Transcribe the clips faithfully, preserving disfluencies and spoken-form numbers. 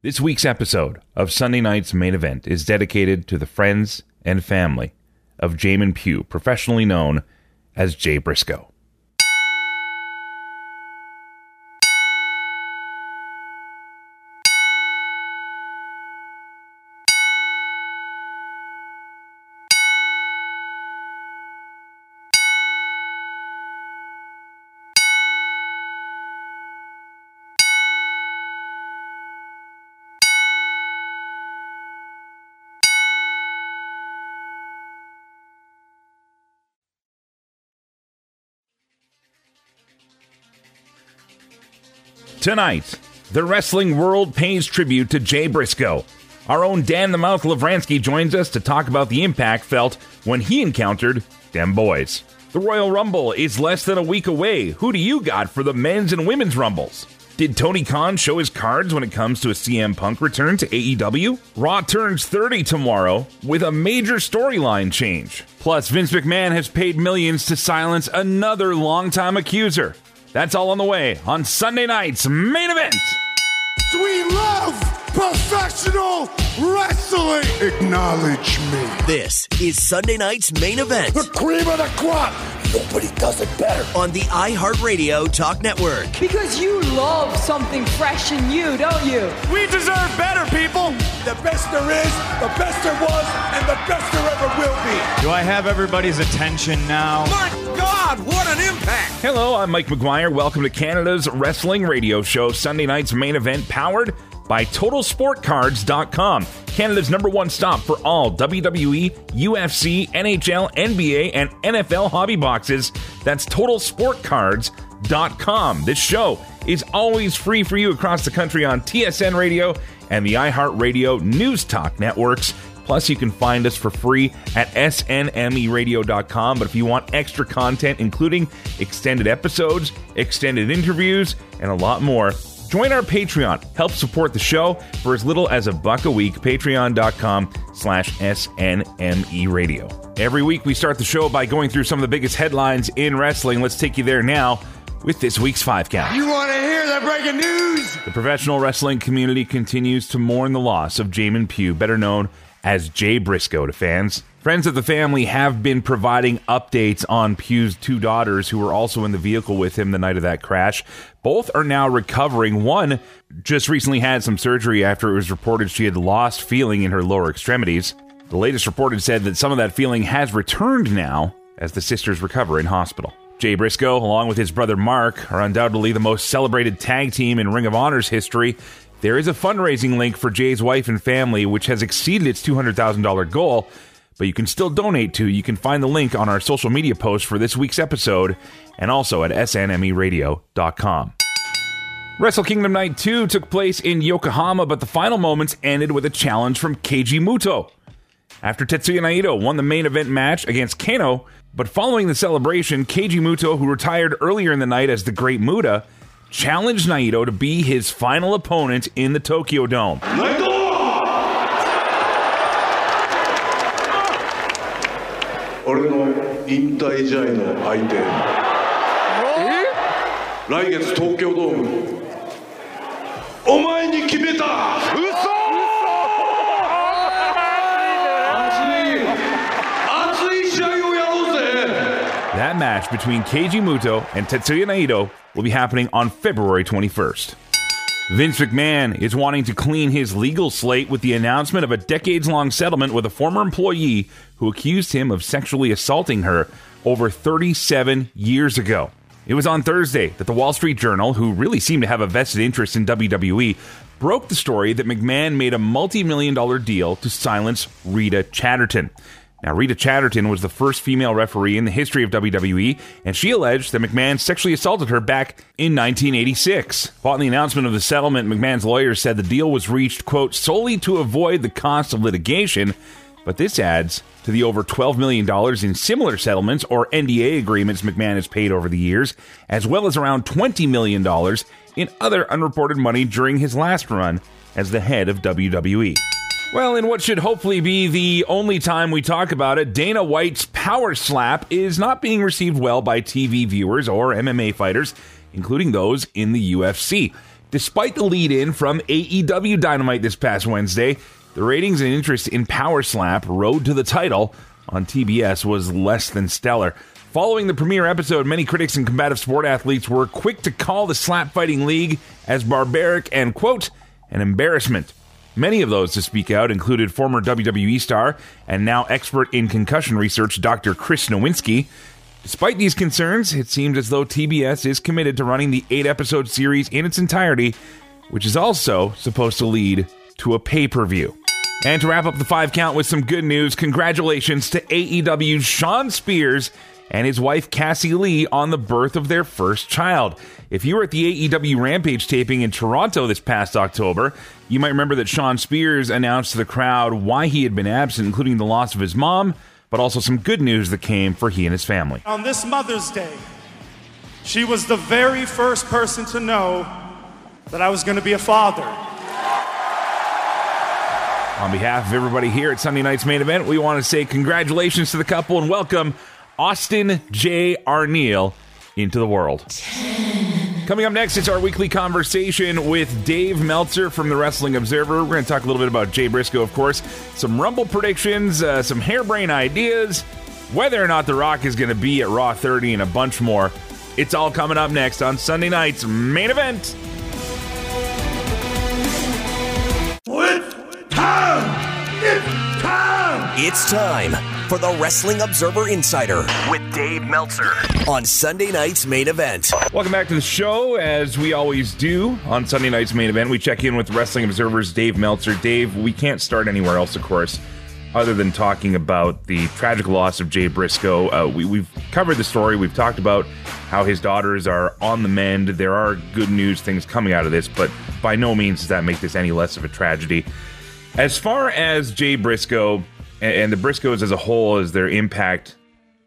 This week's episode of Sunday Night's Main Event is dedicated to the friends and family of Jamin Pugh, professionally known as Jay Briscoe. Tonight, the wrestling world pays tribute to Jay Briscoe. Our own Dan the Mouth Lavransky joins us to talk about the impact felt when he encountered them boys. The Royal Rumble is less than a week away. Who do you got for the men's and women's Rumbles? Did Tony Khan show his cards when it comes to a C M Punk return to A E W? Raw turns thirty tomorrow with a major storyline change. Plus, Vince McMahon has paid millions to silence another longtime accuser. That's all on the way on Sunday Night's Main Event. We love professional wrestling. Acknowledge me. This is Sunday Night's Main Event. The cream of the crop. Nobody does it better. On the iHeartRadio Talk Network. Because you love something fresh and new, don't you? We deserve better, people. The best there is, the best there was, and the best there ever will be. Do I have everybody's attention now? My God, what an impact. Hello, I'm Mike McGuire. Welcome to Canada's wrestling radio show, Sunday Night's Main Event, powered by Total Sport Cards dot com, Canada's number one stop for all W W E, U F C, N H L, N B A, and N F L hobby boxes. That's Total Sport Cards dot com. This show is always free for you across the country on T S N Radio and the iHeartRadio News Talk networks. Plus, you can find us for free at S N M E radio dot com. But if you want extra content, including extended episodes, extended interviews, and a lot more, join our Patreon. Help support the show for as little as a buck a week. Patreon dot com slash S N M E radio. Every week we start the show by going through some of the biggest headlines in wrestling. Let's take you there now with this week's five count. You want to hear the breaking news? The professional wrestling community continues to mourn the loss of Jamin Pugh, better known as Jay Briscoe to fans. Friends of the family have been providing updates on Pugh's two daughters, who were also in the vehicle with him the night of that crash. Both are now recovering. One just recently had some surgery after it was reported she had lost feeling in her lower extremities. The latest report said that some of that feeling has returned now as the sisters recover in hospital. Jay Briscoe, along with his brother Mark, are undoubtedly the most celebrated tag team in Ring of Honor's history. There is a fundraising link for Jay's wife and family, which has exceeded its two hundred thousand dollars goal, but you can still donate to. You can find the link on our social media post for this week's episode and also at S N M E radio dot com. Wrestle Kingdom Night two took place in Yokohama, but the final moments ended with a challenge from Keiji Muto. After Tetsuya Naito won the main event match against Kano, but following the celebration, Keiji Muto, who retired earlier in the night as the Great Muta, challenged Naito to be his final opponent in the Tokyo Dome. Naito! That match between Keiji Muto and Tetsuya Naito will be happening on February twenty-first. Vince McMahon is wanting to clean his legal slate with the announcement of a decades-long settlement with a former employee who accused him of sexually assaulting her over thirty-seven years ago. It was on Thursday that the Wall Street Journal, who really seemed to have a vested interest in W W E, broke the story that McMahon made a multi-million dollar deal to silence Rita Chatterton. Now, Rita Chatterton was the first female referee in the history of W W E, and she alleged that McMahon sexually assaulted her back in nineteen eighty-six. Upon the announcement of the settlement, McMahon's lawyer said the deal was reached, quote, solely to avoid the cost of litigation, but this adds to the over twelve million dollars in similar settlements or N D A agreements McMahon has paid over the years, as well as around twenty million dollars in other unreported money during his last run as the head of W W E. Well, in what should hopefully be the only time we talk about it, Dana White's Power Slap is not being received well by T V viewers or M M A fighters, including those in the U F C. Despite the lead-in from A E W Dynamite this past Wednesday, the ratings and interest in Power Slap Road to the Title on T B S was less than stellar. Following the premiere episode, many critics and combative sport athletes were quick to call the slap fighting league as barbaric and, quote, an embarrassment. Many of those to speak out included former W W E star and now expert in concussion research, Doctor Chris Nowinski. Despite these concerns, it seems as though T B S is committed to running the eight-episode series in its entirety, which is also supposed to lead to a pay-per-view. And to wrap up the five count with some good news, congratulations to A E W's Sean Spears and his wife Cassie Lee on the birth of their first child. If you were at the A E W Rampage taping in Toronto this past October, you might remember that Sean Spears announced to the crowd why he had been absent, including the loss of his mom, but also some good news that came for he and his family. On this Mother's Day, she was the very first person to know that I was going to be a father. On behalf of everybody here at Sunday Night's Main Event, we want to say congratulations to the couple and welcome Austin J. Arneal into the world. Coming up next, it's our weekly conversation with Dave Meltzer from the Wrestling Observer. We're going to talk a little bit about Jay Briscoe, of course, some Rumble predictions, uh, some harebrained ideas, whether or not The Rock is going to be at Raw thirty, and a bunch more. It's all coming up next on Sunday Night's Main Event. It's time! It's time! It's time for the Wrestling Observer Insider with Dave Meltzer on Sunday Night's Main Event. Welcome back to the show. As we always do on Sunday Night's Main Event, we check in with Wrestling Observer's Dave Meltzer. Dave, we can't start anywhere else, of course, other than talking about the tragic loss of Jay Briscoe. Uh, we, we've covered the story. We've talked about how his daughters are on the mend. There are good news things coming out of this, but by no means does that make this any less of a tragedy. As far as Jay Briscoe and the Briscoes as a whole, is their impact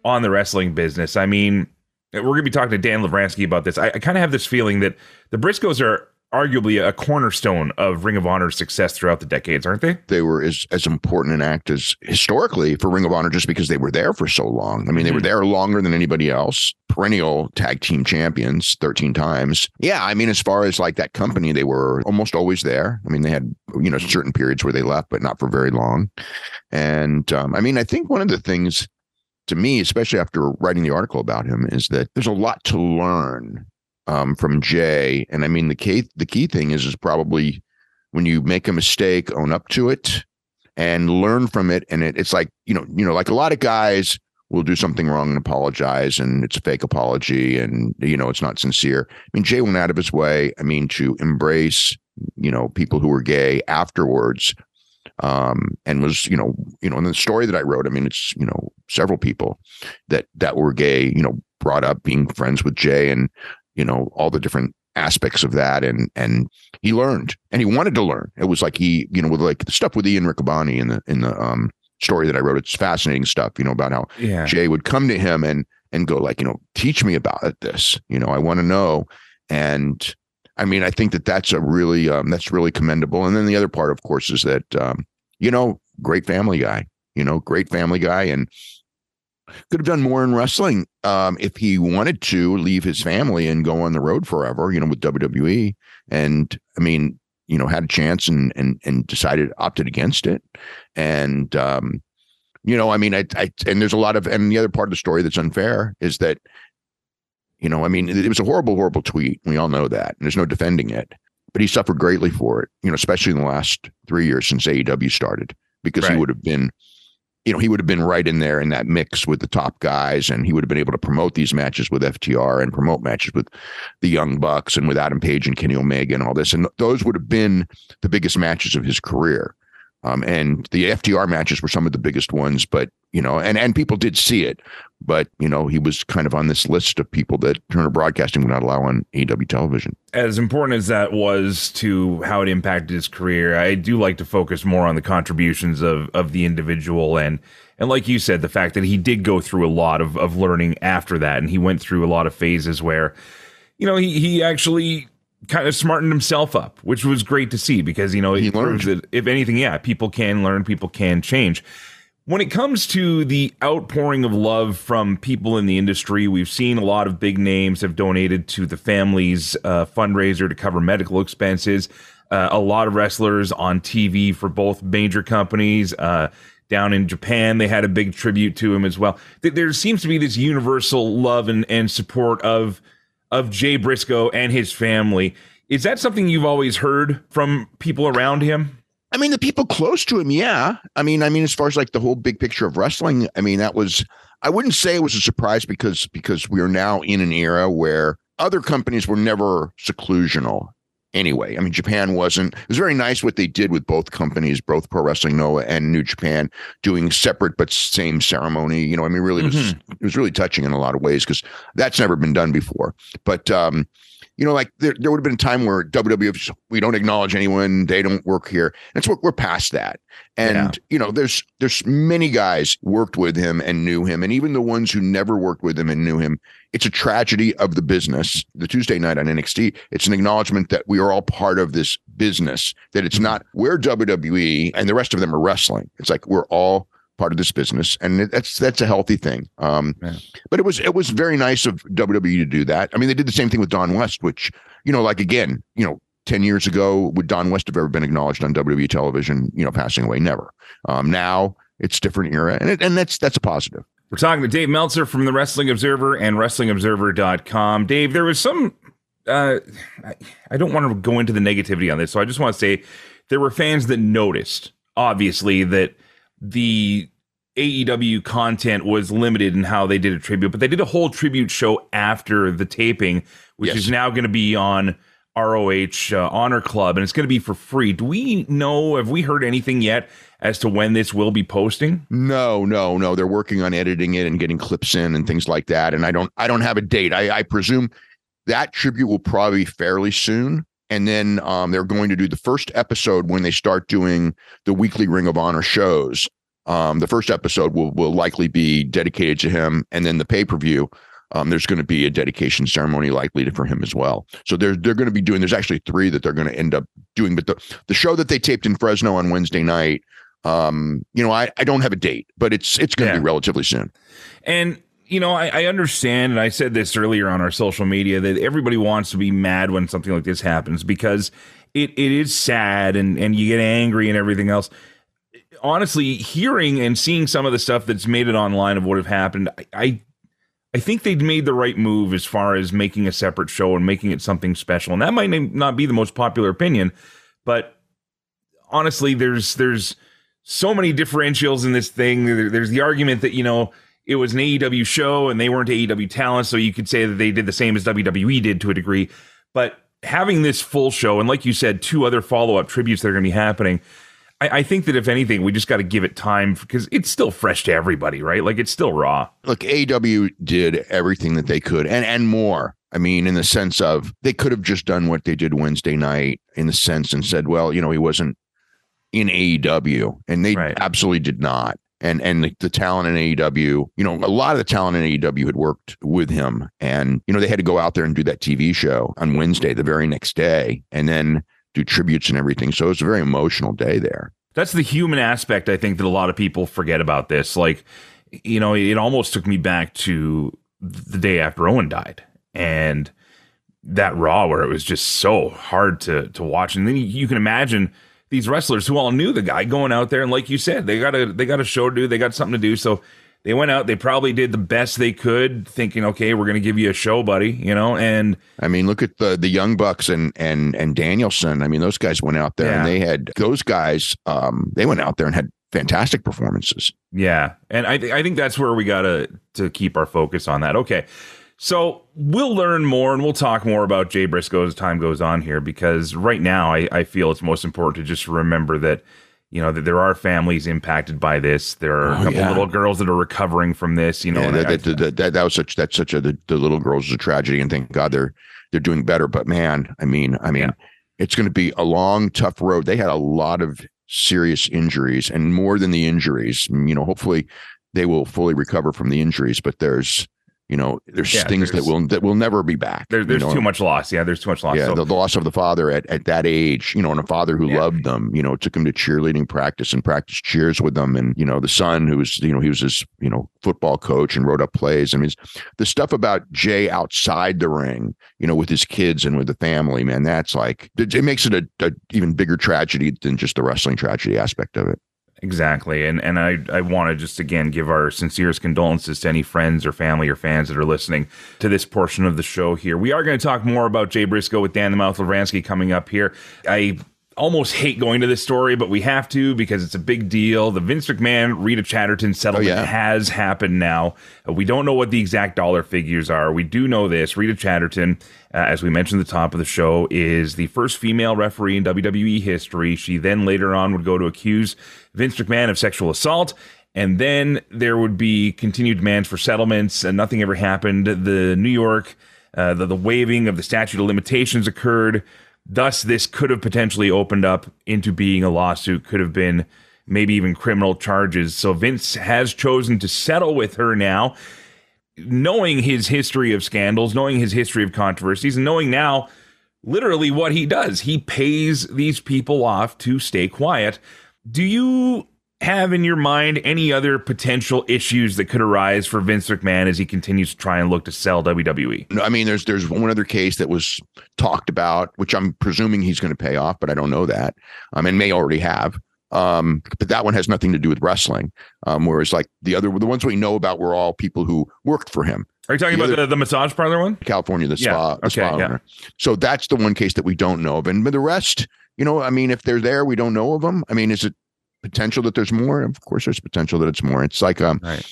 on the wrestling business. I mean, we're going to be talking to Dan Lavransky about this. I, I kind of have this feeling that the Briscoes are arguably a cornerstone of Ring of Honor's success throughout the decades, aren't they? They were as, as important an act as historically for Ring of Honor just because they were there for so long. I mean, they mm-hmm. were there longer than anybody else. Perennial tag team champions thirteen times. Yeah, I mean, as far as like that company, they were almost always there. I mean, they had, you know, certain periods where they left, but not for very long. And um, I mean, I think one of the things to me, especially after writing the article about him, is that there's a lot to learn Um, from Jay. And I mean, the key, the key thing is, is probably when you make a mistake, own up to it and learn from it. And it, it's like, you know, you know, like a lot of guys will do something wrong and apologize, and it's a fake apology, and, you know, it's not sincere. I mean, Jay went out of his way, I mean, to embrace, you know, people who were gay afterwards, um, and was, you know, you know, in the story that I wrote, I mean, it's, you know, several people that, that were gay, you know, brought up being friends with Jay, and, you know, all the different aspects of that. And and he learned, and he wanted to learn. It was like he, you know, with like the stuff with Ian Riccoboni in the in the um, story that I wrote, it's fascinating stuff, you know, about how yeah. Jay would come to him and and go like, you know, teach me about this, you know, I want to know. And I mean, I think that that's a really, um, that's really commendable. And then the other part, of course, is that, um, you know, great family guy, you know, great family guy. And could have done more in wrestling um, if he wanted to leave his family and go on the road forever, you know, with W W E. And I mean, you know, had a chance and and and decided, opted against it. And, um, you know, I mean, I, I and there's a lot of, and the other part of the story that's unfair is that, you know, I mean, it, it was a horrible, horrible tweet. We all know that. And there's no defending it. But he suffered greatly for it, you know, especially in the last three years since A E W started, because right. he would have been, you know, he would have been right in there in that mix with the top guys, and he would have been able to promote these matches with F T R and promote matches with the Young Bucks and with Adam Page and Kenny Omega and all this. And th- those would have been the biggest matches of his career. Um, and the F T R matches were some of the biggest ones, but, you know, and, and people did see it, but, you know, he was kind of on this list of people that Turner Broadcasting would not allow on A E W television. As important as that was to how it impacted his career, I do like to focus more on the contributions of, of the individual. And, and like you said, the fact that he did go through a lot of, of learning after that. And he went through a lot of phases where, you know, he, he actually kind of smartened himself up, which was great to see, because, you know, he, he learned that if anything, yeah, people can learn, people can change. when it comes to the outpouring of love from people in the industry, we've seen a lot of big names have donated to the family's uh, fundraiser to cover medical expenses. Uh, a lot of wrestlers on T V for both major companies. Uh, down in Japan, they had a big tribute to him as well. There seems to be this universal love and, and support of of Jay Briscoe and his family. Is that something you've always heard from people around him? I mean, the people close to him, yeah. I mean, I mean, as far as like the whole big picture of wrestling, I mean, that was, I wouldn't say it was a surprise because because we are now in an era where other companies were never seclusional. Anyway, I mean, Japan wasn't. It was very nice what they did with both companies, both Pro Wrestling Noah and New Japan, doing separate but same ceremony. You know, I mean, really, it was, mm-hmm. it was really touching in a lot of ways because that's never been done before. But, um, you know, like there, there would have been a time where W W F, we don't acknowledge anyone. They don't work here. That's what we're past that. And, yeah. you know, there's there's many guys worked with him and knew him. And even the ones who never worked with him and knew him. It's a tragedy of the business. The Tuesday night on N X T, it's an acknowledgement that we are all part of this business, that it's not we're W W E and the rest of them are wrestling. It's like we're all part of this business. And that's that's a healthy thing. Um, yeah. But it was it was very nice of W W E to do that. I mean, they did the same thing with Don West, which, you know, like, again, you know, ten years ago, would Don West have ever been acknowledged on W W E television, you know, passing away? Never. Um, now it's a different era. And it, and that's that's a positive. We're talking to Dave Meltzer from the Wrestling Observer and wrestling observer dot com. Dave, there was some, uh, I don't want to go into the negativity on this, so I just want to say there were fans that noticed, obviously, that the A E W content was limited in how they did a tribute, but they did a whole tribute show after the taping, which yes. is now going to be on R O H uh, Honor Club, and it's going to be for free. Do we know, have we heard anything yet as to when this will be posting? No, no, no. They're working on editing it and getting clips in and things like that. And I don't I don't have a date. I, I presume that tribute will probably be fairly soon. And then um, they're going to do the first episode when they start doing the weekly Ring of Honor shows. Um, the first episode will, will likely be dedicated to him. And then the pay-per-view, um, there's going to be a dedication ceremony likely for him as well. So they're, they're going to be doing, there's actually three that they're going to end up doing. But the, the show that they taped in Fresno on Wednesday night, Um, you know, I, I don't have a date, but it's it's going to yeah. be relatively soon. And, you know, I, I understand, and I said this earlier on our social media, that everybody wants to be mad when something like this happens because it, it is sad and, and you get angry and everything else. Honestly, hearing and seeing some of the stuff that's made it online of what have happened, I, I, I think they'd made the right move as far as making a separate show and making it something special. And that might not be the most popular opinion, but honestly, there's there's... so many differentials in this thing. There's the argument that, you know, it was an A E W show and they weren't A E W talent, so you could say that they did the same as W W E did to a degree. But having this full show, and like you said, two other follow-up tributes that are going to be happening, I, I think that if anything, we just got to give it time because it's still fresh to everybody, right? Like, it's still raw. Look, A E W did everything that they could and and more. I mean, in the sense of they could have just done what they did Wednesday night in the sense and said, well, you know, he wasn't in A E W, and they right. absolutely did not. And and the, the talent in A E W, you know, a lot of the talent in A E W had worked with him, and, you know, they had to go out there and do that T V show on Wednesday, the very next day, and then do tributes and everything. So it was a very emotional day there. That's the human aspect, I think, that a lot of people forget about this. Like, you know, it almost took me back to the day after Owen died, and that Raw where it was just so hard to, to watch. And then you, you can imagine these wrestlers who all knew the guy going out there. And like you said, they got a, they got a show to do. They got something to do. So they went out, they probably did the best they could thinking, okay, we're going to give you a show, buddy, you know? And I mean, look at the, the Young Bucks and, and, and Danielson. I mean, those guys went out there yeah. and they had those guys, um, they went out there and had fantastic performances. Yeah. And I th- I think that's where we got to, to keep our focus on that. Okay. So we'll learn more and we'll talk more about Jay Briscoe as time goes on here, because right now I, I feel it's most important to just remember that, you know, that there are families impacted by this. There are oh, a couple yeah. little girls that are recovering from this. You know, yeah, that, I, that, that, that, that was such that's such a the, the little girls is a tragedy, and thank God they're they're doing better. But man, I mean, I mean, yeah. it's going to be a long, tough road. They had a lot of serious injuries, and more than the injuries, you know, hopefully they will fully recover from the injuries. But there's You know, there's yeah, things there's, that will that will never be back. There, there's you know? too much loss. Yeah, there's too much loss. Yeah, so, the, the loss of the father at, at that age, you know, and a father who yeah. loved them, you know, took him to cheerleading practice and practiced cheers with them. And, you know, the son who was, you know, he was his, you know, football coach and wrote up plays. I mean, the stuff about Jay outside the ring, you know, with his kids and with the family, man, that's like, it makes it a, a even bigger tragedy than just the wrestling tragedy aspect of it. Exactly. And and I, I want to just, again, give our sincerest condolences to any friends or family or fans that are listening to this portion of the show here. We are going to talk more about Jay Briscoe with Dan the Mouth Lavransky coming up here. I almost hate going to this story, but we have to because it's a big deal. The Vince McMahon, Rita Chatterton settlement oh, yeah. has happened now. We don't know what the exact dollar figures are. We do know this. Rita Chatterton, uh, as we mentioned at the top of the show, is the first female referee in W W E history. She then later on would go to accuse Vince McMahon of sexual assault, and then there would be continued demands for settlements, and nothing ever happened. The New York, uh, the, the waiving of the statute of limitations occurred. Thus, this could have potentially opened up into being a lawsuit, could have been maybe even criminal charges. So Vince has chosen to settle with her now, knowing his history of scandals, knowing his history of controversies, and knowing now literally what he does. He pays these people off to stay quiet. Do you have in your mind any other potential issues that could arise for Vince McMahon as he continues to try and look to sell W W E? No, I mean, there's there's one other case that was talked about, which I'm presuming he's going to pay off, but I don't know that. Um, and may already have. Um, but that one has nothing to do with wrestling. Um, whereas like the other, the ones we know about were all people who worked for him. Are you talking the about other, the, the massage parlor one? California, the yeah. spa, the okay, spa yeah. owner. So that's the one case that we don't know of. And but the rest, you know, I mean, if they're there, we don't know of them. I mean, is it potential that there's more? Of course there's potential that it's more. It's like um right.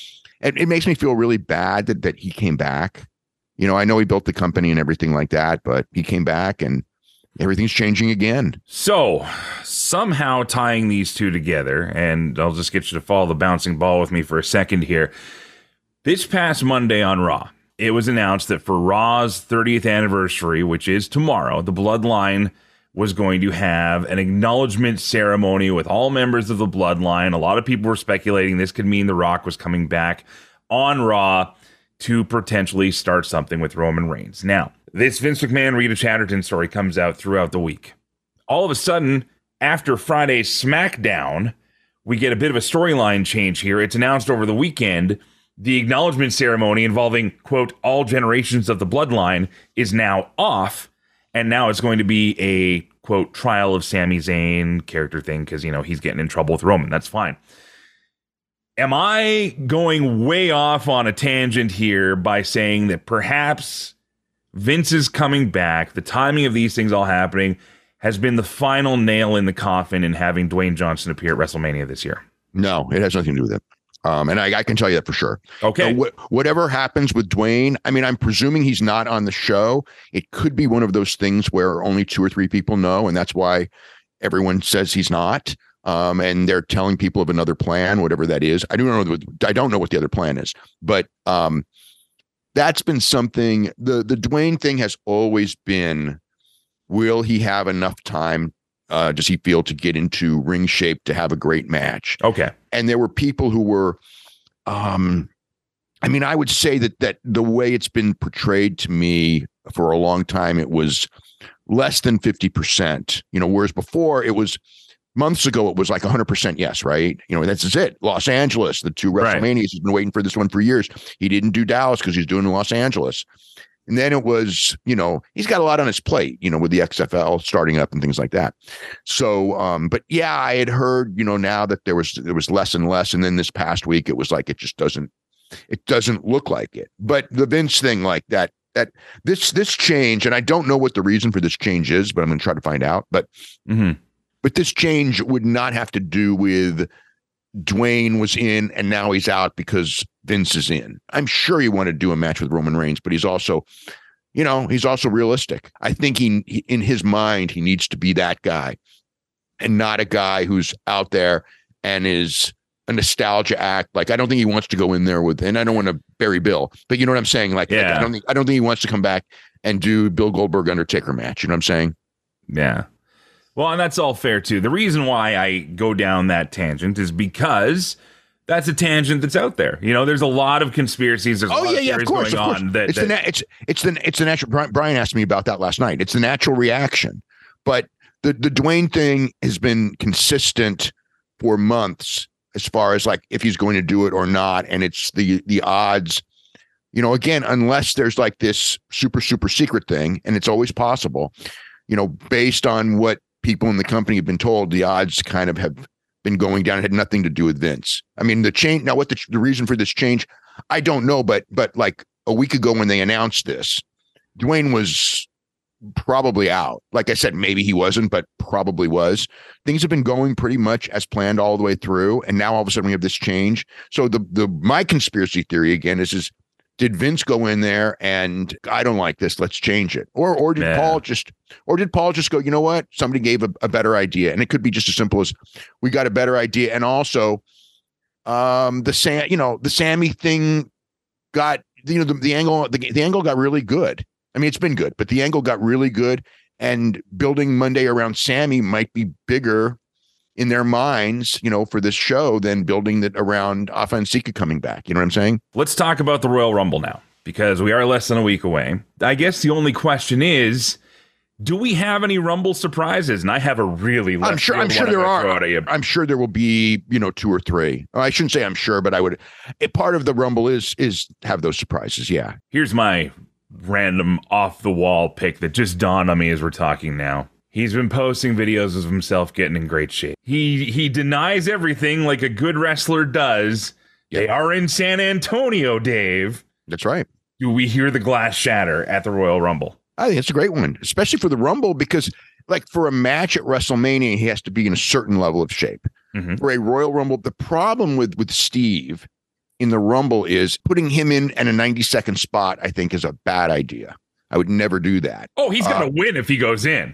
it, it makes me feel really bad that, that he came back. You know, I know he built the company and everything like that, but he came back and everything's changing again. So somehow tying these two together, and I'll just get you to follow the bouncing ball with me for a second here. This past Monday on Raw, it was announced that for Raw's thirtieth anniversary, which is tomorrow, the Bloodline was going to have an acknowledgement ceremony with all members of the Bloodline. A lot of people were speculating this could mean The Rock was coming back on Raw to potentially start something with Roman Reigns. Now, this Vince McMahon, Rita Chatterton story comes out throughout the week. All of a sudden, after Friday's SmackDown, we get a bit of a storyline change here. It's announced over the weekend the acknowledgement ceremony involving, quote, all generations of the Bloodline is now off. And now it's going to be a, quote, trial of Sami Zayn character thing because, you know, he's getting in trouble with Roman. That's fine. Am I going way off on a tangent here by saying that perhaps Vince is coming back, the timing of these things all happening, has been the final nail in the coffin in having Dwayne Johnson appear at WrestleMania this year? No, it has nothing to do with it. Um, and I, I can tell you that for sure. Okay. Now, wh- whatever happens with Dwayne, I mean, I'm presuming he's not on the show. It could be one of those things where only two or three people know, and that's why everyone says he's not. Um, and they're telling people of another plan, whatever that is. I don't know. The, I don't know what the other plan is, but um, that's been something. The the Dwayne thing has always been: will he have enough time? Uh, does he feel to get into ring shape to have a great match? Okay. And there were people who were, um, I mean, I would say that that the way it's been portrayed to me for a long time, it was less than fifty percent, you know, whereas before it was months ago, it was like one hundred percent yes, right? You know, that's it. Los Angeles, the two WrestleManias, right. He's been waiting for this one for years. He didn't do Dallas because he's doing Los Angeles. And then it was, you know, he's got a lot on his plate, you know, with the X F L starting up and things like that. So, um, but yeah, I had heard, you know, now that there was there was less and less. And then this past week, it was like it just doesn't it doesn't look like it. But the Vince thing like that, that this this change, and I don't know what the reason for this change is, but I'm going to try to find out. But mm-hmm. but this change would not have to do with Dwayne was in and now he's out because Vince is in. I'm sure he wanted to do a match with Roman Reigns, but he's also, you know, he's also realistic. I think he, he in his mind, he needs to be that guy and not a guy who's out there and is a nostalgia act. Like, I don't think he wants to go in there with, and I don't want to bury Bill, but you know what I'm saying? Like, yeah. like I don't think, I don't think he wants to come back and do Bill Goldberg Undertaker match. You know what I'm saying? Yeah. Well, and that's all fair, too. The reason why I go down that tangent is because that's a tangent that's out there. You know, there's a lot of conspiracies. There's oh, a lot yeah, of yeah, of course, going of course. on. That, it's, that, the na- it's, it's, the, it's the natural. Brian, Brian asked me about that last night. It's the natural reaction. But the, the Dwayne thing has been consistent for months as far as like if he's going to do it or not. And it's the the odds, you know, again, unless there's like this super, super secret thing, and it's always possible, you know, based on what people in the company have been told, the odds kind of have been going down. It had nothing to do with Vince. I mean, the change now, what the, the reason for this change, I don't know, but but like a week ago when they announced this, Dwayne was probably out. Like I said, maybe he wasn't, but probably was. Things have been going pretty much as planned all the way through, and now all of a sudden we have this change. So the the my conspiracy theory again is is did Vince go in there and I don't like this, let's change it? Or or did nah. Paul just or did Paul just go, you know what? Somebody gave a, a better idea. And it could be just as simple as we got a better idea. And also um, the Sam, you know, the Sammy thing got, you know, the, the angle, the, the angle got really good. I mean, it's been good, but the angle got really good, and building Monday around Sammy might be bigger in their minds, you know, for this show than building that around Alpha and Sika coming back. You know what I'm saying? Let's talk about the Royal Rumble now, because we are less than a week away. I guess the only question is, do we have any Rumble surprises? And I have a really I'm sure I'm sure there are. I'm sure there will be, you know, two or three. I shouldn't say I'm sure, but I would. It, part of the Rumble is is have those surprises. Yeah. Here's my random off the wall pick that just dawned on me as we're talking now. He's been posting videos of himself getting in great shape. He he denies everything like a good wrestler does. Yep. They are in San Antonio, Dave. That's right. Do we hear the glass shatter at the Royal Rumble? I think it's a great one, especially for the Rumble, because like for a match at WrestleMania, he has to be in a certain level of shape. Mm-hmm. For a Royal Rumble, the problem with, with Steve in the Rumble is putting him in at a ninety-second spot, I think, is a bad idea. I would never do that. Oh, he's got to uh, win if he goes in.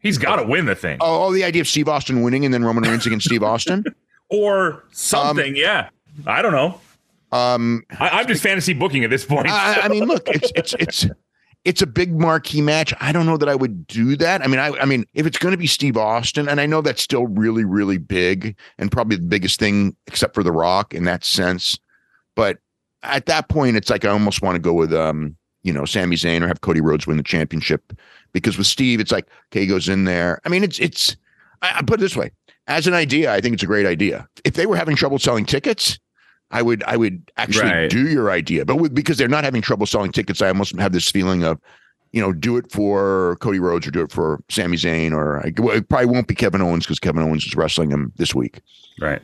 He's got to oh, win the thing. Oh, oh, the idea of Steve Austin winning and then Roman Reigns against Steve Austin? Or something, um, yeah. I don't know. Um, I, I'm just fantasy booking at this point. I, so. I mean, look, it's it's it's it's a big marquee match. I don't know that I would do that. I mean, I, I mean, if it's going to be Steve Austin, and I know that's still really, really big and probably the biggest thing except for The Rock in that sense. But at that point, it's like I almost want to go with, um, you know, Sami Zayn or have Cody Rhodes win the championship. Because with Steve, it's like, okay, he goes in there. I mean, it's, it's, I, I put it this way, as an idea, I think it's a great idea. If they were having trouble selling tickets, I would, I would actually right. do your idea. But with, because they're not having trouble selling tickets, I almost have this feeling of, you know, do it for Cody Rhodes or do it for Sami Zayn, or I, well, it probably won't be Kevin Owens because Kevin Owens is wrestling him this week. Right.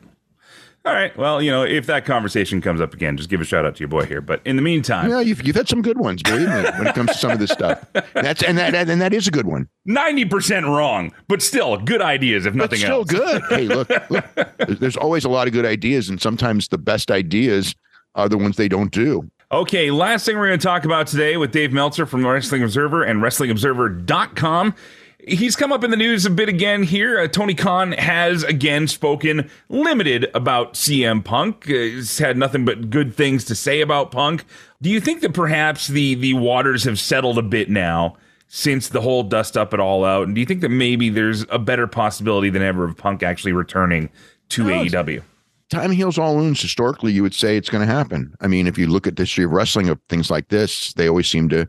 All right. Well, you know, if that conversation comes up again, just give a shout out to your boy here. But in the meantime, yeah, you've, you've had some good ones, believe me, when it comes to some of this stuff. That's and that and that is a good one. Ninety percent wrong, but still good ideas. If nothing else, still good. Hey, look, look, there's always a lot of good ideas, and sometimes the best ideas are the ones they don't do. Okay, last thing we're going to talk about today with Dave Meltzer from the Wrestling Observer and Wrestling Observer dot com. He's come up in the news a bit again here. Uh, Tony Khan has again spoken limited about C M Punk. Uh, he's had nothing but good things to say about Punk. Do you think that perhaps the, the waters have settled a bit now since the whole dust up it all out? And do you think that maybe there's a better possibility than ever of Punk actually returning to no, A E W? Time heals all wounds. Historically, you would say it's going to happen. I mean, if you look at the history of wrestling of things like this, they always seem to,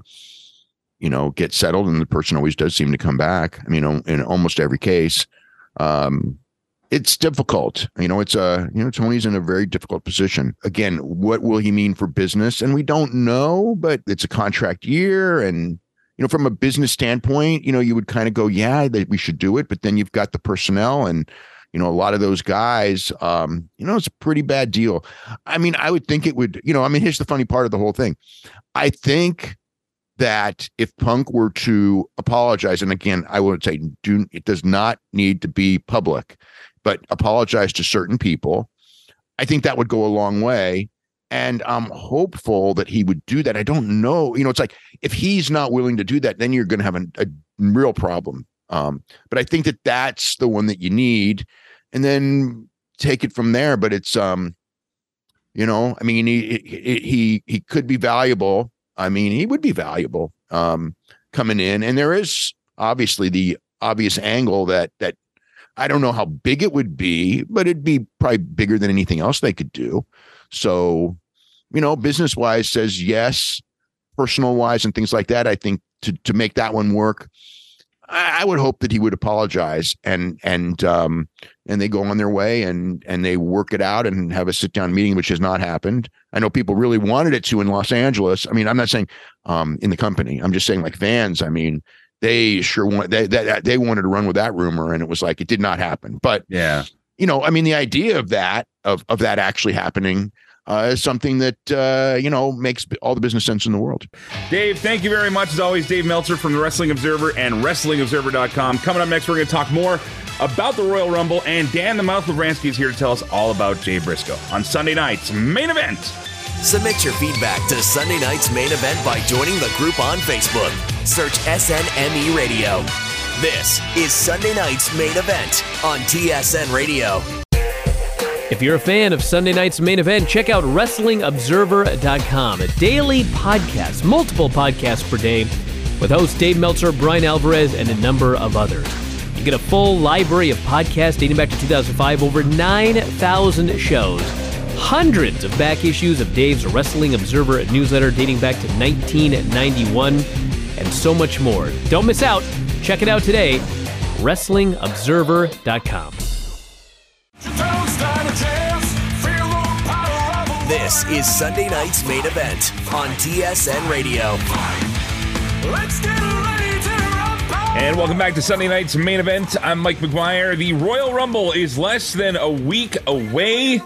you know, get settled, and the person always does seem to come back. I mean, in almost every case, um, it's difficult. You know, it's a, you know, Tony's in a very difficult position. Again, what will he mean for business? And we don't know, but it's a contract year. And, you know, from a business standpoint, you know, you would kind of go, yeah, that we should do it. But then you've got the personnel and, you know, a lot of those guys, um, you know, it's a pretty bad deal. I mean, I would think it would, you know, I mean, here's the funny part of the whole thing. I think that if Punk were to apologize, and again, I would say do, it does not need to be public, but apologize to certain people, I think that would go a long way. And I'm hopeful that he would do that. I don't know. You know, it's like if he's not willing to do that, then you're going to have a, a real problem. Um, but I think that that's the one that you need, and then take it from there. But it's, um, you know, I mean, he he he could be valuable. I mean, he would be valuable um, coming in. And there is obviously the obvious angle that that I don't know how big it would be, but it'd be probably bigger than anything else they could do. So, you know, business wise says yes, personal wise and things like that. I think to, to make that one work, I, I would hope that he would apologize and, and, um, and they go on their way and, and they work it out and have a sit down meeting, which has not happened. I know people really wanted it to in Los Angeles. I mean, I'm not saying, um, in the company, I'm just saying like fans. I mean, they sure want they, they they wanted to run with that rumor, and it was like it did not happen. But yeah, you know, I mean, the idea of that of of that actually happening uh, is something that uh, you know makes all the business sense in the world. Dave, thank you very much as always. Dave Meltzer from the Wrestling Observer and Wrestling Observer dot com. Coming up next, we're going to talk more about the Royal Rumble, and Dan the Mouth Lavransky is here to tell us all about Jay Briscoe on Sunday night's Main Event. Submit your feedback to Sunday night's Main Event by joining the group on Facebook. Search S N M E Radio. This is Sunday night's Main Event on T S N Radio. If you're a fan of Sunday night's Main Event, check out Wrestling Observer dot com, a daily podcast, multiple podcasts per day, with hosts Dave Meltzer, Brian Alvarez, and a number of others. You get a full library of podcasts dating back to two thousand five, over nine thousand shows. Hundreds of back issues of Dave's Wrestling Observer newsletter dating back to nineteen ninety-one, and so much more. Don't miss out. Check it out today, Wrestling Observer dot com. This is Sunday night's Main Event on T S N Radio. Let's get ready to rumble. And welcome back to Sunday night's Main Event. I'm Mike McGuire. The Royal Rumble is less than a week away.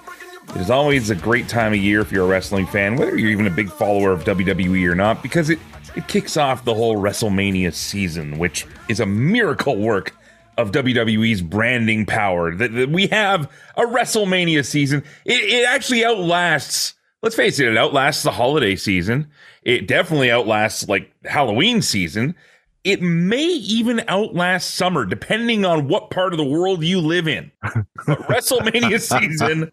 It is always a great time of year if you're a wrestling fan, whether you're even a big follower of W W E or not, because it, it kicks off the whole WrestleMania season, which is a miracle work of W W E's branding power. That, that we have a WrestleMania season. It, it actually outlasts, let's face it, it outlasts the holiday season. It definitely outlasts, like, Halloween season. It may even outlast summer, depending on what part of the world you live in. But WrestleMania season...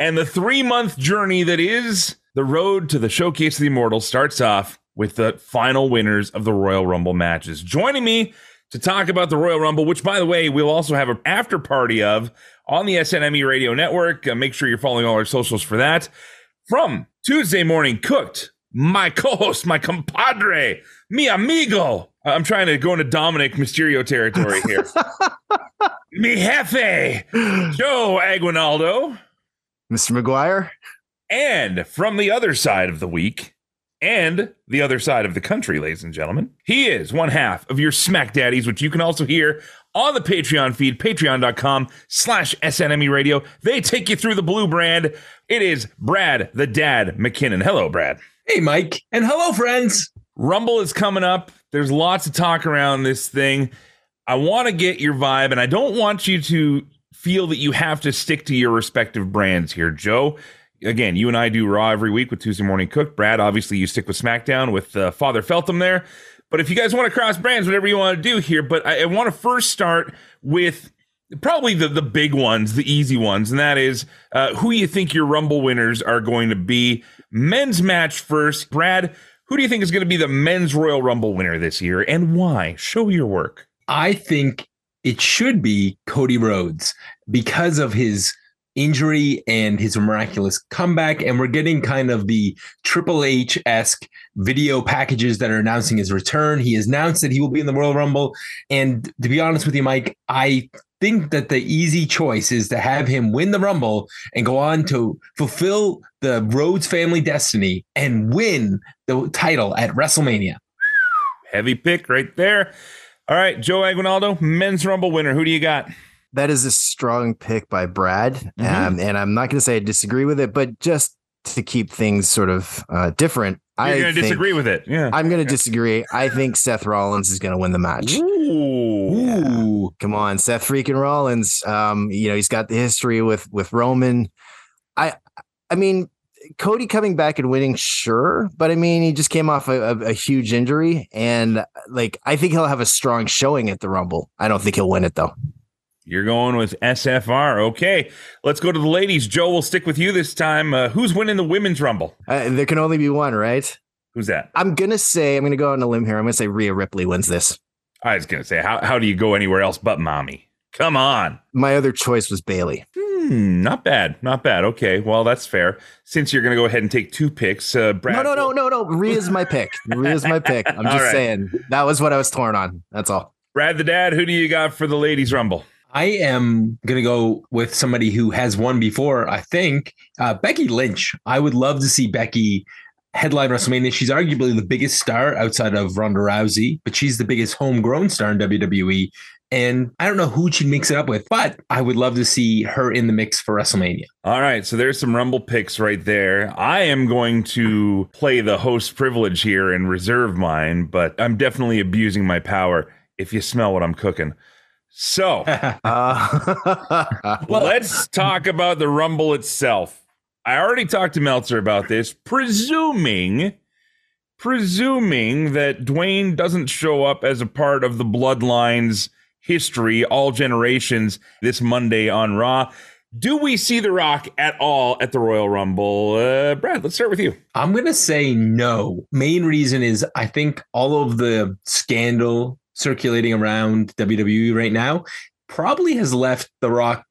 And the three-month journey that is the road to the Showcase of the Immortals starts off with the final winners of the Royal Rumble matches. Joining me to talk about the Royal Rumble, which, by the way, we'll also have an after-party of on the S N M E Radio Network. Uh, make sure you're following all our socials for that. From Tuesday Morning Cooked, my co-host, my compadre, mi amigo. I'm trying to go into Dominic Mysterio territory here. Mi jefe, Joe Aguinaldo. Mister McGuire. And from the other side of the week and the other side of the country, ladies and gentlemen, he is one half of your Smack Daddies, which you can also hear on the Patreon feed, patreon dot com slash S N M E radio. They take you through the blue brand. It is Brad the Dad McKinnon. Hello, Brad. Hey, Mike. And hello, friends. Rumble is coming up. There's lots of talk around this thing. I want to get your vibe, and I don't want you to feel that you have to stick to your respective brands here, Joe. Again, you and I do Raw every week with Tuesday Morning Cook. Brad, obviously, you stick with SmackDown with uh, Father Feltham there. But if you guys want to cross brands, whatever you want to do here. But I, I want to first start with probably the, the big ones, the easy ones, and that is uh, who you think your Rumble winners are going to be. Men's match first. Brad, who do you think is going to be the men's Royal Rumble winner this year, and why? Show your work. I think it should be Cody Rhodes because of his injury and his miraculous comeback. And we're getting kind of the Triple H-esque video packages that are announcing his return. He has announced that he will be in the Royal Rumble. And to be honest with you, Mike, I think that the easy choice is to have him win the Rumble and go on to fulfill the Rhodes family destiny and win the title at WrestleMania. Heavy pick right there. All right, Joe Aguinaldo, men's Rumble winner. Who do you got? That is a strong pick by Brad, mm-hmm. um, and I'm not going to say I disagree with it, but just to keep things sort of uh, different, You're I going to disagree with it. Yeah, I'm going to yeah. disagree. I think Seth Rollins is going to win the match. Ooh, yeah. Come on, Seth freaking Rollins. Um, you know he's got the history with with Roman. I, I mean. Cody coming back and winning, sure, but I mean, he just came off a, a, a huge injury, and like I think he'll have a strong showing at the Rumble. I don't think he'll win it though. You're going with S F R, okay? Let's go to the ladies. Joe, we'll stick with you this time. Uh, who's winning the women's Rumble? Uh, there can only be one, right? Who's that? I'm gonna say I'm gonna go on a limb here. I'm gonna say Rhea Ripley wins this. I was gonna say, how how do you go anywhere else but mommy? Come on. My other choice was Bailey. Hmm, not bad. Not bad. Okay. Well, that's fair. Since you're going to go ahead and take two picks, uh, Brad. No, no, no, no, no. Rhea's my pick. Rhea's my pick. I'm just right. saying that was what I was torn on. That's all. Brad the Dad, who do you got for the Ladies Rumble? I am going to go with somebody who has won before, I think. Uh, Becky Lynch. I would love to see Becky headline WrestleMania. She's arguably the biggest star outside of Ronda Rousey, but she's the biggest homegrown star in W W E. And I don't know who she mix it up with, but I would love to see her in the mix for WrestleMania. All right. So there's some Rumble picks right there. I am going to play the host privilege here and reserve mine, but I'm definitely abusing my power if you smell what I'm cooking. So uh, let's talk about the Rumble itself. I already talked to Meltzer about this, presuming, presuming that Dwayne doesn't show up as a part of the Bloodline's history, all generations, this Monday on Raw. Do we see The Rock at all at the Royal Rumble? Uh, Brad, let's start with you. I'm going to say no. Main reason is I think all of the scandal circulating around W W E right now probably has left The Rock,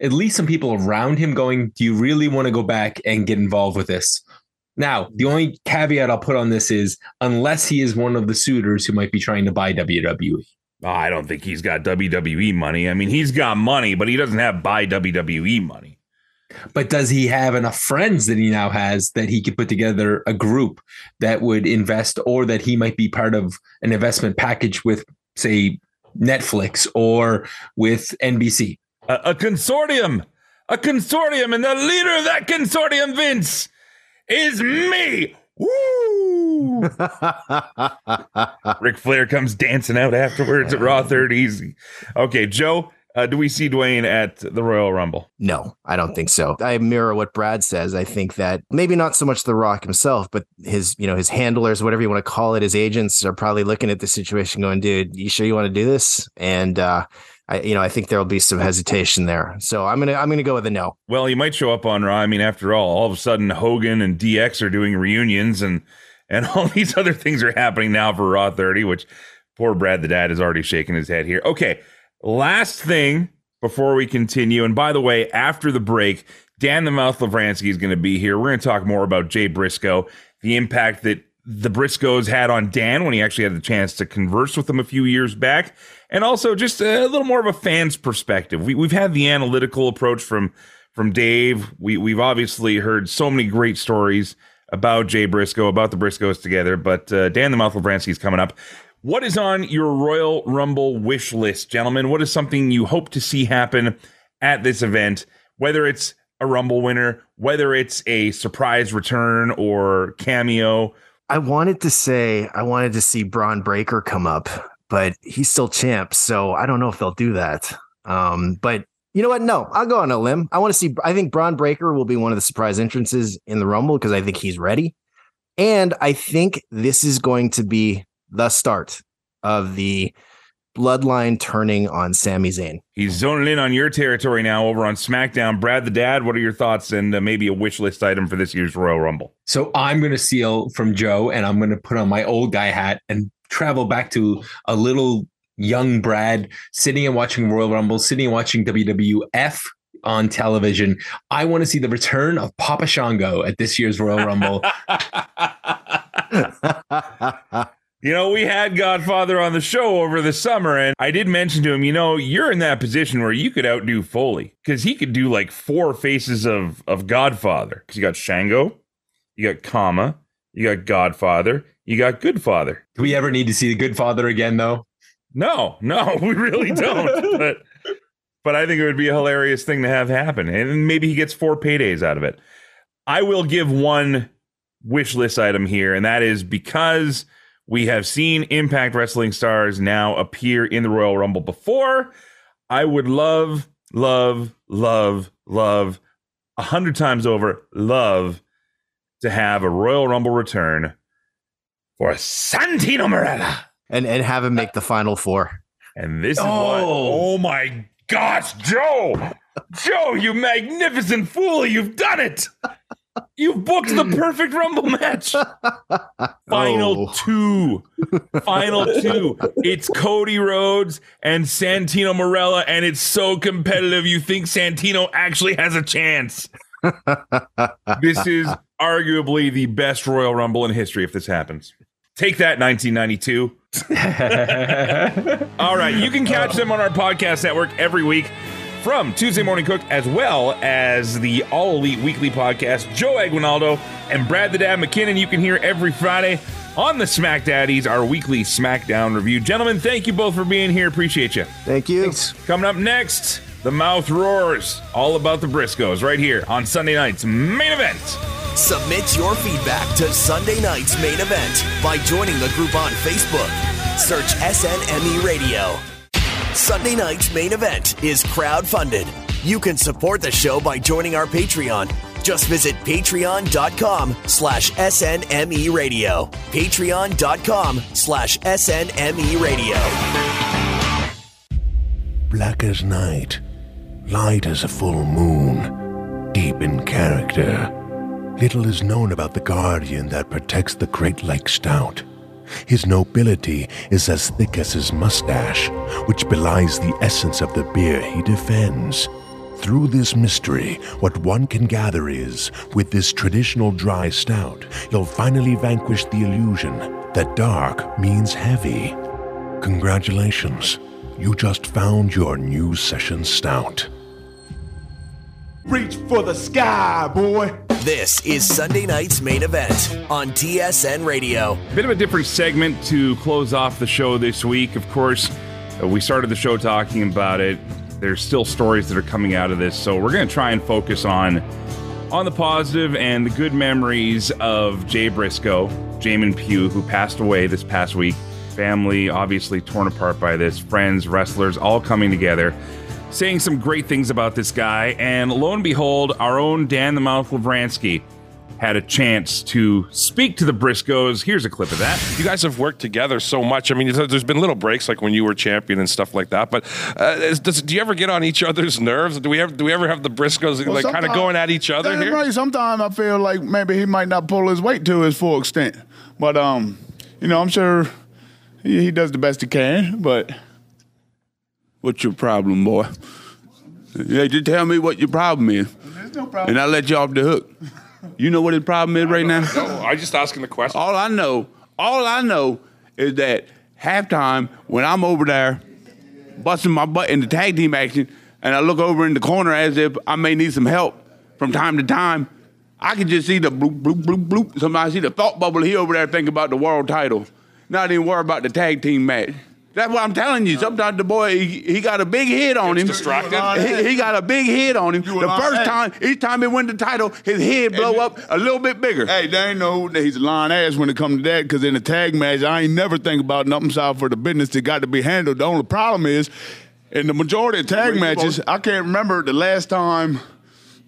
at least some people around him, going, do you really want to go back and get involved with this? Now, the only caveat I'll put on this is unless he is one of the suitors who might be trying to buy W W E. Oh, I don't think he's got W W E money. I mean, he's got money, but he doesn't have buy W W E money. But does he have enough friends that he now has that he could put together a group that would invest, or that he might be part of an investment package with, say, Netflix or with N B C? A, a consortium, a consortium. And the leader of that consortium, Vince, is me. Woo! Ric Flair comes dancing out afterwards at Raw thirty. Okay, Joe, uh, do we see Dwayne at the Royal Rumble? No, I don't think so. I mirror what Brad says. I think that maybe not so much The Rock himself, but his, you know, his handlers, whatever you want to call it, his agents are probably looking at the situation going, dude, you sure you want to do this? And, uh, I, you know, I think there'll be some hesitation there. So I'm going to I'm going to go with a no. Well, he might show up on Raw. I mean, after all, all of a sudden Hogan and D X are doing reunions and and all these other things are happening now for Raw thirty, which poor Brad the Dad is already shaking his head here. OK, last thing before we continue. And by the way, after the break, Dan the Mouth Lavransky is going to be here. We're going to talk more about Jay Briscoe, the impact that the Briscoes had on Dan when he actually had the chance to converse with them a few years back. And also just a little more of a fan's perspective. We, we've had the analytical approach from from Dave. We, we've obviously heard so many great stories about Jay Briscoe, about the Briscoes together. But uh, Dan the Mouth Lavransky is coming up. What is on your Royal Rumble wish list, gentlemen? What is something you hope to see happen at this event, whether it's a Rumble winner, whether it's a surprise return or cameo? I wanted to say I wanted to see Braun Breaker come up, but he's still champ, so I don't know if they'll do that. Um, but you know what? No, I'll go on a limb. I want to see. I think Braun Breaker will be one of the surprise entrances in the Rumble because I think he's ready, and I think this is going to be the start of the Bloodline turning on Sami Zayn. He's zoning in on your territory now over on SmackDown. Brad the Dad, what are your thoughts and uh, maybe a wish list item for this year's Royal Rumble? So I'm going to steal from Joe and I'm going to put on my old guy hat and travel back to a little young Brad sitting and watching Royal Rumble, sitting and watching W W F on television. I want to see the return of Papa Shango at this year's Royal Rumble. You know, we had Godfather on the show over the summer, and I did mention to him, you know, you're in that position where you could outdo Foley because he could do like four faces of, of Godfather. Because you got Shango, you got Kama, you got Godfather, you got Goodfather. Do we ever need to see the Goodfather again, though? No, no, we really don't. but but I think it would be a hilarious thing to have happen. And maybe he gets four paydays out of it. I will give one wish list item here, and that is because we have seen Impact Wrestling stars now appear in the Royal Rumble before. I would love, love, love, love, a hundred times over, love to have a Royal Rumble return for Santino Marella. And and have him make the final four. And this oh. is what, oh my gosh, Joe! Joe, you magnificent fool, you've done it! You've booked the perfect Rumble match. Final oh. two. Final two. It's Cody Rhodes and Santino Marella, and it's so competitive you think Santino actually has a chance. This is arguably the best Royal Rumble in history if this happens. Take that, nineteen ninety-two. All right, you can catch them on our podcast network every week from Tuesday Morning Cook, as well as the All Elite Weekly Podcast. Joe Aguinaldo and Brad the Dad McKinnon, you can hear every Friday on the Smack Daddies, our weekly SmackDown review. Gentlemen, thank you both for being here. Appreciate you. Thank you. Thanks. Coming up next, The Mouth Roars, all about the Briscoes, right here on Sunday Night's Main Event. Submit your feedback to Sunday Night's Main Event by joining the group on Facebook. Search S N M E Radio. Sunday Night's Main Event is crowdfunded. You can support the show by joining our Patreon. Just visit patreon.com slash SNME Radio. Patreon.com slash SNME Radio. Black as night, light as a full moon, deep in character. Little is known about the guardian that protects the Great Lake Stout. His nobility is as thick as his mustache, which belies the essence of the beer he defends. Through this mystery, what one can gather is, with this traditional dry stout, you'll finally vanquish the illusion that dark means heavy. Congratulations, you just found your new session stout. Reach for the sky, boy! This is Sunday Night's Main Event on T S N Radio. Bit of a different segment to close off the show this week. Of course, we started the show talking about it. There's still stories that are coming out of this, so we're going to try and focus on, on the positive and the good memories of Jay Briscoe, Jamin Pugh, who passed away this past week. Family obviously torn apart by this. Friends, wrestlers, all coming together, saying some great things about this guy. And lo and behold, our own Dan the Mouth Lavransky had a chance to speak to the Briscoes. Here's a clip of that. You guys have worked together so much. I mean, there's been little breaks, like when you were champion and stuff like that. But uh, is, does, do you ever get on each other's nerves? Do we ever do we ever have the Briscoes well, like kind of going at each other yeah, here? Right. Sometimes I feel like maybe he might not pull his weight to his full extent. But um, you know, I'm sure he, he does the best he can. But what's your problem, boy? Yeah, just tell me what your problem is. There's no problem. And I'll let you off the hook. You know what his problem is right now? No, I'm just asking the question. All I know, all I know is that halftime, when I'm over there busting my butt in the tag team action, and I look over in the corner as if I may need some help from time to time, I can just see the bloop, bloop, bloop, bloop. Sometimes I see the thought bubble. He over there thinking about the world title, not even worry about the tag team match. That's what I'm telling you. Sometimes the boy, he, he got a big hit on him. Distracted. He, he got a big hit on him. The first time, each time he win the title, his head blow up a little bit bigger. Hey, they ain't know that he's a lying ass when it comes to that, because in a tag match, I ain't never think about nothing aside for the business that got to be handled. The only problem is, in the majority of tag matches, I can't remember the last time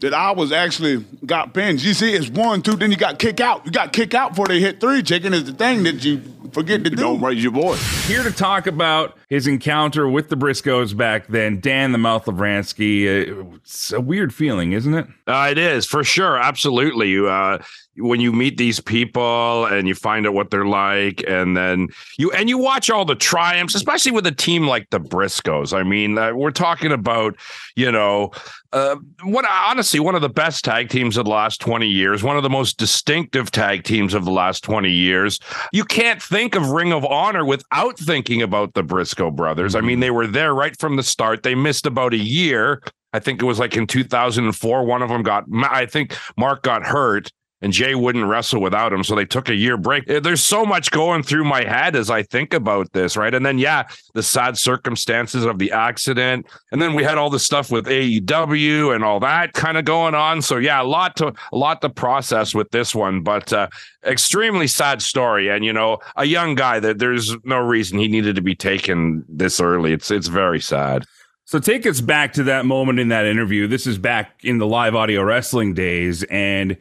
that I was actually got pinned. You see, it's one, two, then you got kick out. You got kick out before they hit three. Chicken is the thing that you forget to do. Don't raise your voice. Here to talk about his encounter with the Briscoes back then, Dan the Mouth Lavransky. Uh, it's a weird feeling, isn't it? Uh, it is, for sure. Absolutely. Uh, when you meet these people and you find out what they're like, and then you and you watch all the triumphs, especially with a team like the Briscoes. I mean, uh, we're talking about, you know, uh, what honestly, one of the best tag teams of the last twenty years, one of the most distinctive tag teams of the last twenty years. You can't think of Ring of Honor without thinking about the Briscoe brothers. I mean, they were there right from the start. They missed about a year. I think it was like in two thousand four, one of them got, I think Mark got hurt, and Jay wouldn't wrestle without him, so they took a year break. There's so much going through my head as I think about this, right? And then, yeah, the sad circumstances of the accident. And then we had all the stuff with A E W and all that kind of going on. So, yeah, a lot to a lot to process with this one, but uh, extremely sad story. And, you know, a young guy that there's no reason he needed to be taken this early. It's it's very sad. So take us back to that moment in that interview. This is back in the live audio wrestling days, and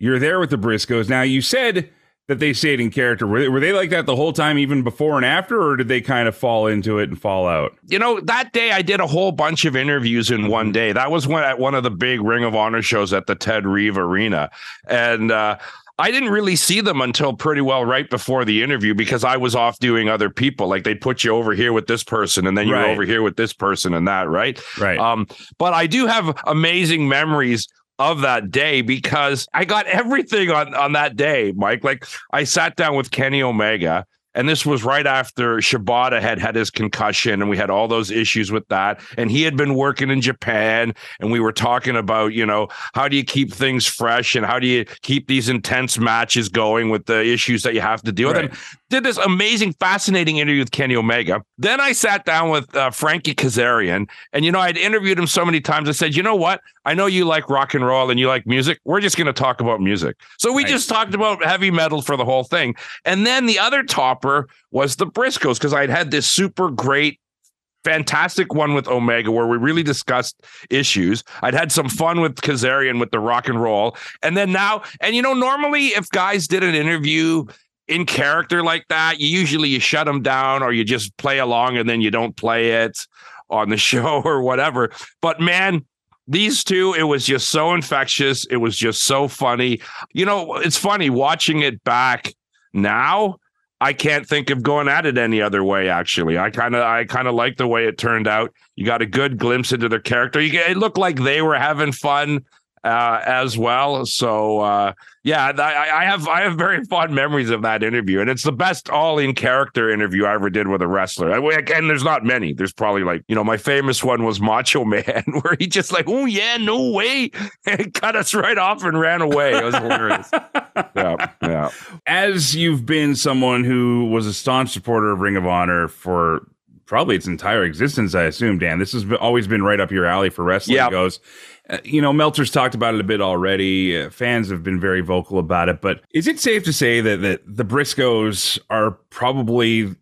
you're there with the Briscoes. Now, you said that they stayed in character. Were they, were they like that the whole time, even before and after, or did they kind of fall into it and fall out? You know, that day I did a whole bunch of interviews in one day. That was when at one of the big Ring of Honor shows at the Ted Reeve Arena. And uh, I didn't really see them until pretty well right before the interview, because I was off doing other people. Like, they'd put you over here with this person, and then you right. were over here with this person and that, right? Right. Um, but I do have amazing memories of that day, because I got everything on, on that day, Mike. Like, I sat down with Kenny Omega, and this was right after Shibata had had his concussion, and we had all those issues with that. And he had been working in Japan, and we were talking about, you know, how do you keep things fresh, and how do you keep these intense matches going with the issues that you have to deal right. with. And did this amazing, fascinating interview with Kenny Omega. Then I sat down with uh, Frankie Kazarian, and, you know, I'd interviewed him so many times. I said, you know what? I know you like rock and roll and you like music. We're just going to talk about music. So we nice. just talked about heavy metal for the whole thing. And then the other topper was the Briscoes, because I'd had this super great, fantastic one with Omega where we really discussed issues. I'd had some fun with Kazarian with the rock and roll. And then now, and, you know, normally if guys did an interview in character like that, you usually you shut them down, or you just play along and then you don't play it on the show or whatever. But, man, these two, it was just so infectious. It was just so funny. You know, it's funny watching it back now. I can't think of going at it any other way. Actually, I kind of, I kind of like the way it turned out. You got a good glimpse into their character. You get, it looked like they were having fun uh, as well. So uh, yeah, I, I have, I have very fond memories of that interview, and it's the best all in character interview I ever did with a wrestler. I, and there's not many. There's probably, like, you know, my famous one was Macho Man, where he just like, oh yeah, no way, and cut us right off and ran away. It was hilarious. Yeah, yeah. As you've been someone who was a staunch supporter of Ring of Honor for probably its entire existence, I assume, Dan, this has always been right up your alley for wrestling yep. goes. Uh, you know, Meltzer's talked about it a bit already. Uh, fans have been very vocal about it. But is it safe to say that, that the Briscoes are probably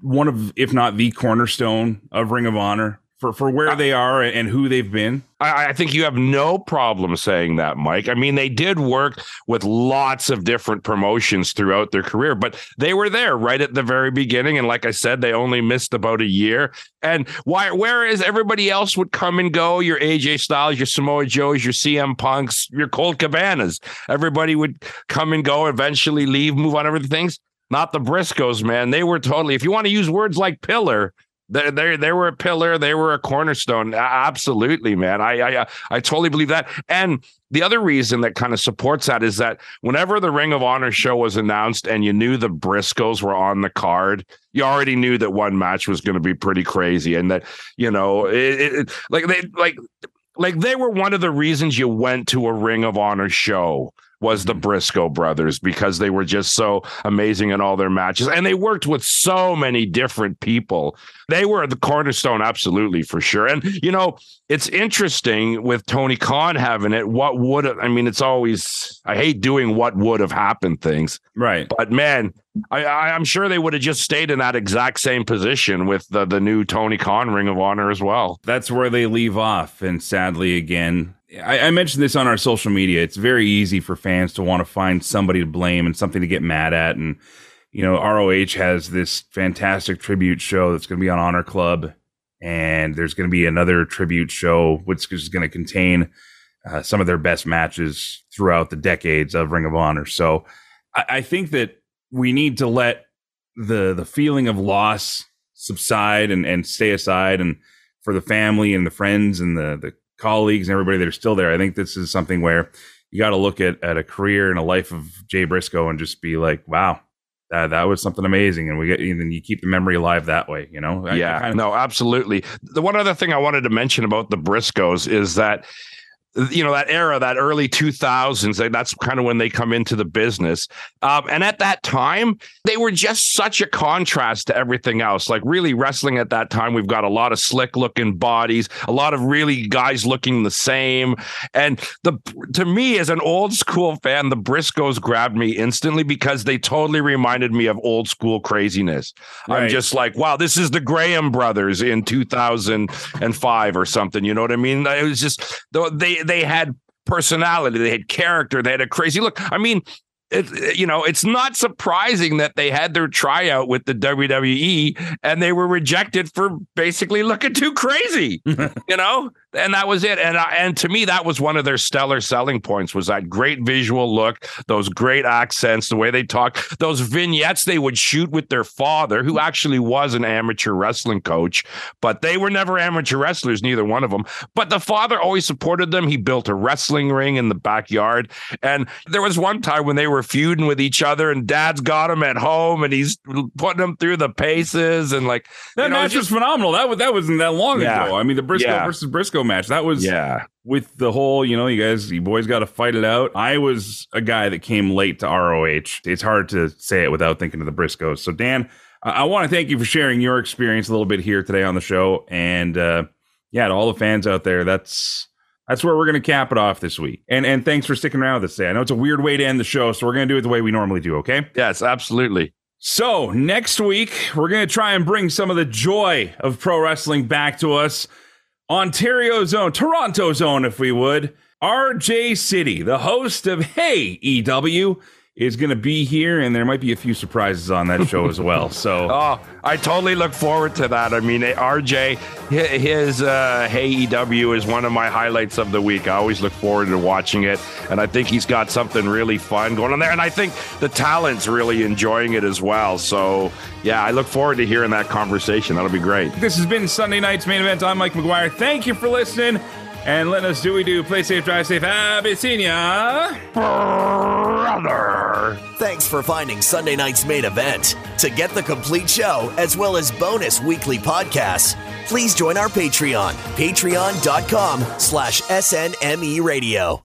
one of, if not the cornerstone of Ring of Honor for, for where I, they are and who they've been? I, I think you have no problem saying that, Mike. I mean, they did work with lots of different promotions throughout their career, but they were there right at the very beginning. And like I said, they only missed about a year. And why? Whereas everybody else would come and go, your A J Styles, your Samoa Joes, your C M Punks, your Colt Cabanas, everybody would come and go, eventually leave, move on, everything things. Not the Briscoes, man. They were totally, if you want to use words like pillar, They, they, they were a pillar. They were a cornerstone. Absolutely, man. I, I, I totally believe that. And the other reason that kind of supports that is that whenever the Ring of Honor show was announced and you knew the Briscoes were on the card, you already knew that one match was going to be pretty crazy. And that, you know, it, it, like they, like, like they were one of the reasons you went to a Ring of Honor show, was the Briscoe brothers, because they were just so amazing in all their matches. And they worked with so many different people. They were the cornerstone, absolutely, for sure. And, you know, it's interesting with Tony Khan having it, what would, I mean, it's always, I hate doing what would have happened things. Right. But, man, I, I, I'm sure they would have just stayed in that exact same position with the, the new Tony Khan Ring of Honor as well. That's where they leave off. And sadly, again, I mentioned this on our social media. It's very easy for fans to want to find somebody to blame and something to get mad at. And, you know, R O H has this fantastic tribute show that's going to be on Honor Club. And there's going to be another tribute show, which is going to contain uh, some of their best matches throughout the decades of Ring of Honor. So I, I think that we need to let the the feeling of loss subside and, and stay aside. And for the family and the friends and the the colleagues and everybody that are still there, I think this is something where you got to look at at a career and a life of Jay Briscoe and just be like, wow, that, that was something amazing. And we get, and then you keep the memory alive that way, you know? Yeah, I, I kind of- no, absolutely. The one other thing I wanted to mention about the Briscoes is that, you know, that era, that early two thousands, that's kind of when they come into the business. Um, and at that time, they were just such a contrast to everything else. Like, really, wrestling at that time, we've got a lot of slick looking bodies, a lot of really guys looking the same. And the to me, as an old school fan, the Briscoes grabbed me instantly because they totally reminded me of old school craziness. Right. I'm just like, wow, this is the Graham brothers in two thousand five or something. You know what I mean? It was just, they, they had personality, they had character, they had a crazy look. I mean, it, you know, it's not surprising that they had their tryout with the W W E and they were rejected for basically looking too crazy, you know, and that was it. And I, and to me, that was one of their stellar selling points, was that great visual look, those great accents, the way they talk, those vignettes they would shoot with their father, who actually was an amateur wrestling coach, but they were never amateur wrestlers, neither one of them. But the father always supported them. He built a wrestling ring in the backyard. And there was one time when they were feuding with each other and dad's got him at home and he's putting them through the paces, and like that, you know, match was phenomenal. That was, that wasn't that long yeah. ago. I mean, the Briscoe yeah. versus Briscoe match, that was yeah with the whole, you know, you guys, you boys got to fight it out. I was a guy that came late to R O H. It's hard to say it without thinking of the Briscoes. So Dan, I, I want to thank you for sharing your experience a little bit here today on the show. And uh yeah, to all the fans out there, that's That's where we're going to cap it off this week. And and thanks for sticking around with us today. I know it's a weird way to end the show, so we're going to do it the way we normally do, okay? Yes, absolutely. So next week, we're going to try and bring some of the joy of pro wrestling back to us. Ontario's own, Toronto's own, if we would, R J City, the host of Hey E W, is going to be here, and there might be a few surprises on that show as well. So, oh, I totally look forward to that. I mean, R J, his uh, Hey E W is one of my highlights of the week. I always look forward to watching it, and I think he's got something really fun going on there, and I think the talent's really enjoying it as well. So, yeah, I look forward to hearing that conversation. That'll be great. This has been Sunday Night's Main Event. I'm Mike McGuire. Thank you for listening. And let us do we do. Play safe, drive safe. Abyssinia, brother. Thanks for finding Sunday Night's Main Event. To get the complete show, as well as bonus weekly podcasts, please join our Patreon, patreon dot com slash S N M E radio.